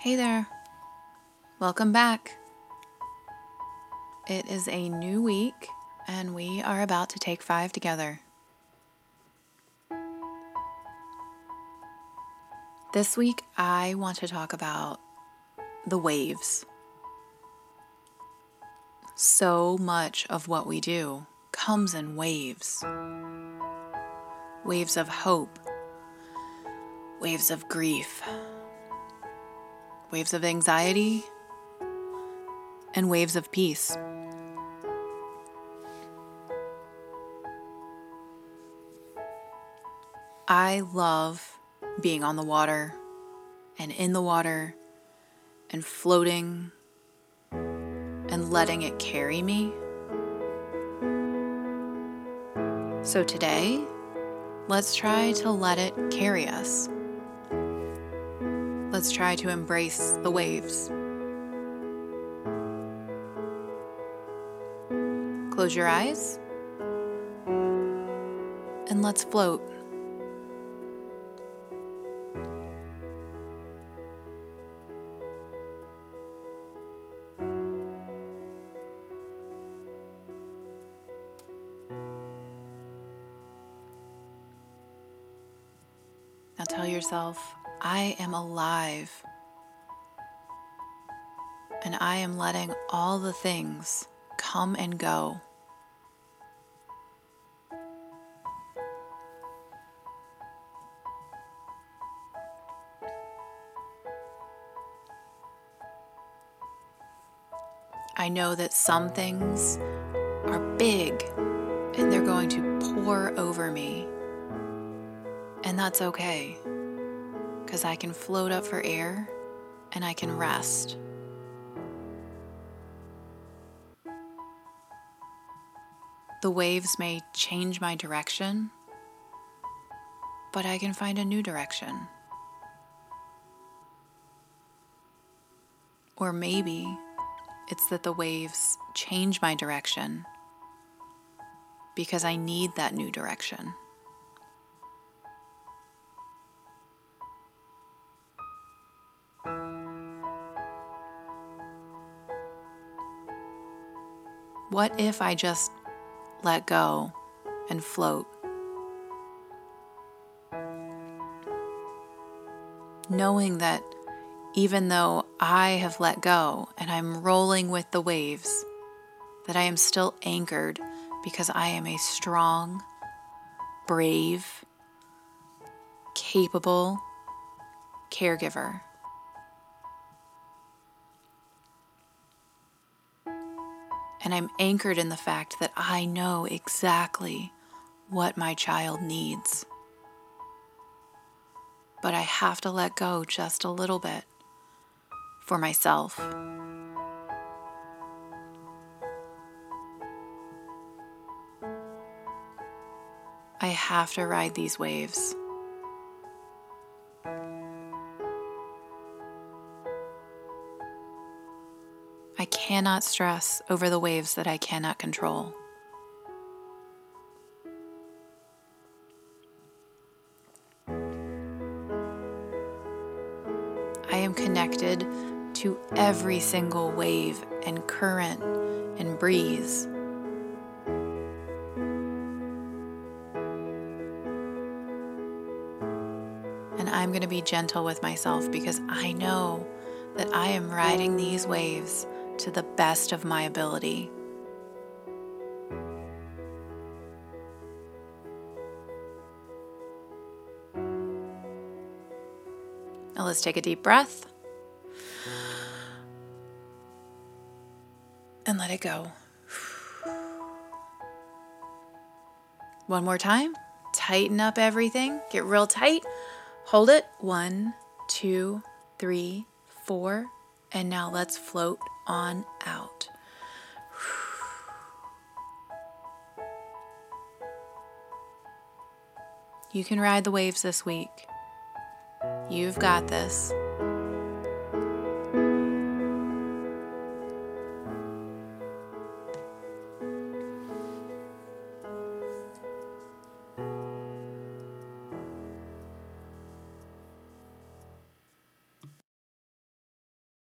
Hey there. Welcome back. It is a new week, and we are about to take 5 together. This week, I want to talk about the waves. So much of what we do comes in waves. Waves of hope, waves of grief, waves of anxiety, and waves of peace. I love being on the water and in the water and floating and letting it carry me. So today, let's try to let it carry us. Let's try to embrace the waves. Close your eyes and let's float. Now tell yourself, I am alive, and I am letting all the things come and go. I know that some things are big and they're going to pour over me, and that's okay. Because I can float up for air and I can rest. The waves may change my direction, but I can find a new direction. Or maybe it's that the waves change my direction because I need that new direction. What if I just let go and float? Knowing that even though I have let go and I'm rolling with the waves, that I am still anchored because I am a strong, brave, capable caregiver. And I'm anchored in the fact that I know exactly what my child needs. But I have to let go just a little bit for myself. I have to ride these waves. I cannot stress over the waves that I cannot control. I am connected to every single wave and current and breeze. And I'm going to be gentle with myself because I know that I am riding these waves to the best of my ability. Now let's take a deep breath and let it go. One more time. Tighten up everything. Get real tight. Hold it. 1, 2, 3, 4. And now let's float on out. You can ride the waves this week. You've got this.